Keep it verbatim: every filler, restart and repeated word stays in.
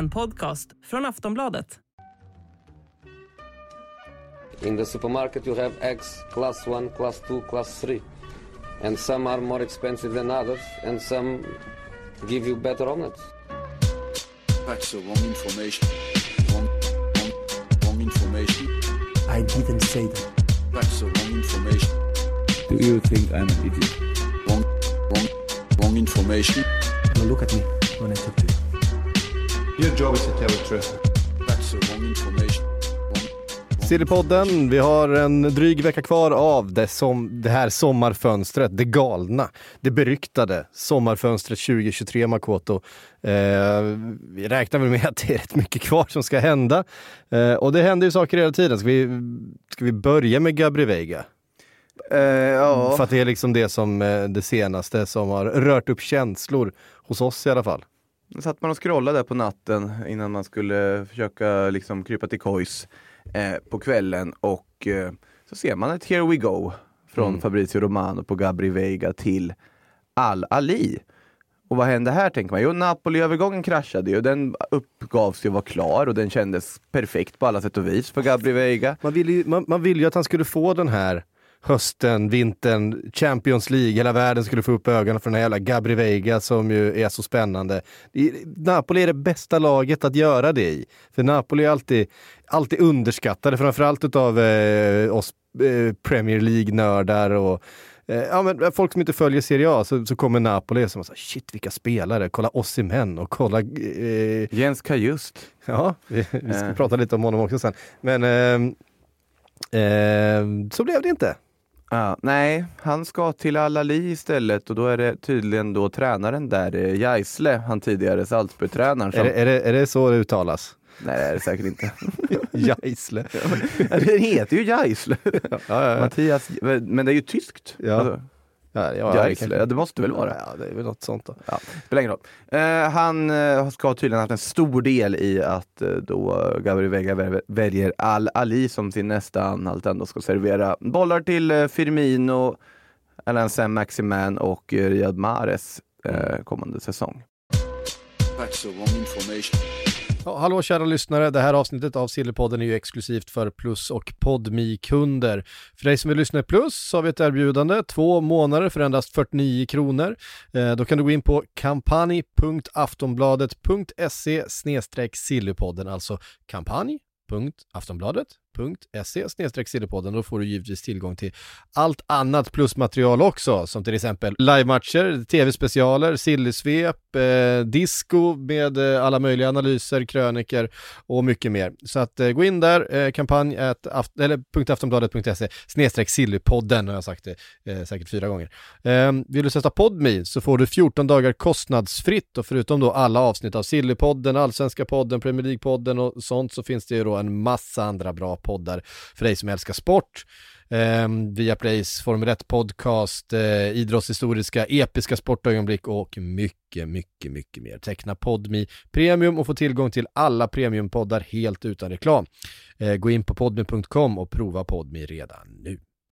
en podcast från Aftonbladet. In the supermarket you have eggs class one, class two, class three. And some are more expensive than others and some give you better omelets. That's the wrong information. Wrong, wrong, wrong information. I didn't say that. That's the wrong information. Do you think I'm an idiot? Wrong, wrong, wrong information. Now look at me when I talk to you. Your job is to tell the truth. That's the wrong information. Sillipodden, vi har en dryg vecka kvar av det, som, det här sommarfönstret, det galna, det beryktade sommarfönstret tjugo tjugotre, Makoto. Eh, vi räknar väl med att det är rätt mycket kvar som ska hända. Eh, och det händer ju saker hela tiden. Ska vi, ska vi börja med Gabri Veiga? Eh, ja. För att det är liksom det som det senaste som har rört upp känslor hos oss i alla fall. Satt man och scrollade där på natten innan man skulle försöka liksom krypa till kojs. Eh, på kvällen och eh, så ser man ett here we go från mm. Fabrizio Romano på Gabri Veiga till Al-Ahli. Och vad hände här, tänker man? Jo, Napoli-övergången kraschade ju. Den uppgavs ju vara klar och den kändes perfekt på alla sätt och vis för Gabri Veiga. Man ville ju, man, man ville ju att han skulle få den här hösten, vintern, Champions League. Hela världen skulle få upp ögonen för den här jävla Gabri Veiga som ju är så spännande. Napoli är det bästa laget att göra det i. För Napoli är alltid, alltid underskattade, framförallt utav eh, oss eh, Premier League-nördar och eh, ja, men folk som inte följer Serie A, så, så kommer Napoli som säger shit, vilka spelare, kolla Osimhen och kolla... Eh, Jens Cajuste. Ja, vi, vi ska äh. prata lite om honom också sen. Men eh, eh, så blev det inte. Ah, nej, han ska till Al-Ahli istället och då är det tydligen då tränaren där, Jaisle, han tidigare Salzburg-tränaren. Som... Är, det, är, det, är det så det uttalas? Nej, det är det säkert inte. Jaisle. Det heter ju Jaisle. Ja, ja, ja. Mattias, men det är ju tyskt. Ja. Alltså. Ja, ja, Jaisle. Ja, det måste väl vara. Ja, det är väl något sånt då. Ja, spelar ingen roll. Eh, han eh, ska tydligen ha haft en stor del i att eh, då Gabri Veiga väljer Al-Ahli som sin nästa anhalt, ändå ska servera bollar till eh, Firmino, eller sen Maxi Mann och eh, Riyad Mares eh, kommande säsong. That's the wrong information. Ja, hallå kära lyssnare, det här avsnittet av Sillipodden är ju exklusivt för Plus och PodMe-kunder. För dig som vill lyssna i Plus så har vi ett erbjudande, två månader för endast fyrtionio kronor. Eh, då kan du gå in på kampanj punkt aftonbladet punkt se snedstreck Sillipodden, alltså kampanj punkt aftonbladet punkt se snedstreck Sillipodden. Då får du givetvis tillgång till allt annat plusmaterial också, som till exempel livematcher, tv-specialer, sillysvep, eh, disco med eh, alla möjliga analyser, kröniker och mycket mer. Så att eh, gå in där, eh, kampanj at aft- eller .aftonbladet punkt se snedstreck Sillipodden, har jag sagt det eh, säkert fyra gånger. Eh, vill du sätta PodMe så får du fjorton dagar kostnadsfritt, och förutom då alla avsnitt av Sillipodden, Allsvenska podden, Premier League-podden och sånt, så finns det ju då en massa andra bra poddar för dig som älskar sport. Eh, via Plays Formel ett podcast, eh, idrottshistoriska, episka sportögonblick och mycket, mycket, mycket mer. Teckna PodMe Premium och få tillgång till alla premiumpoddar helt utan reklam. Eh, gå in på podme punkt com och prova PodMe redan nu.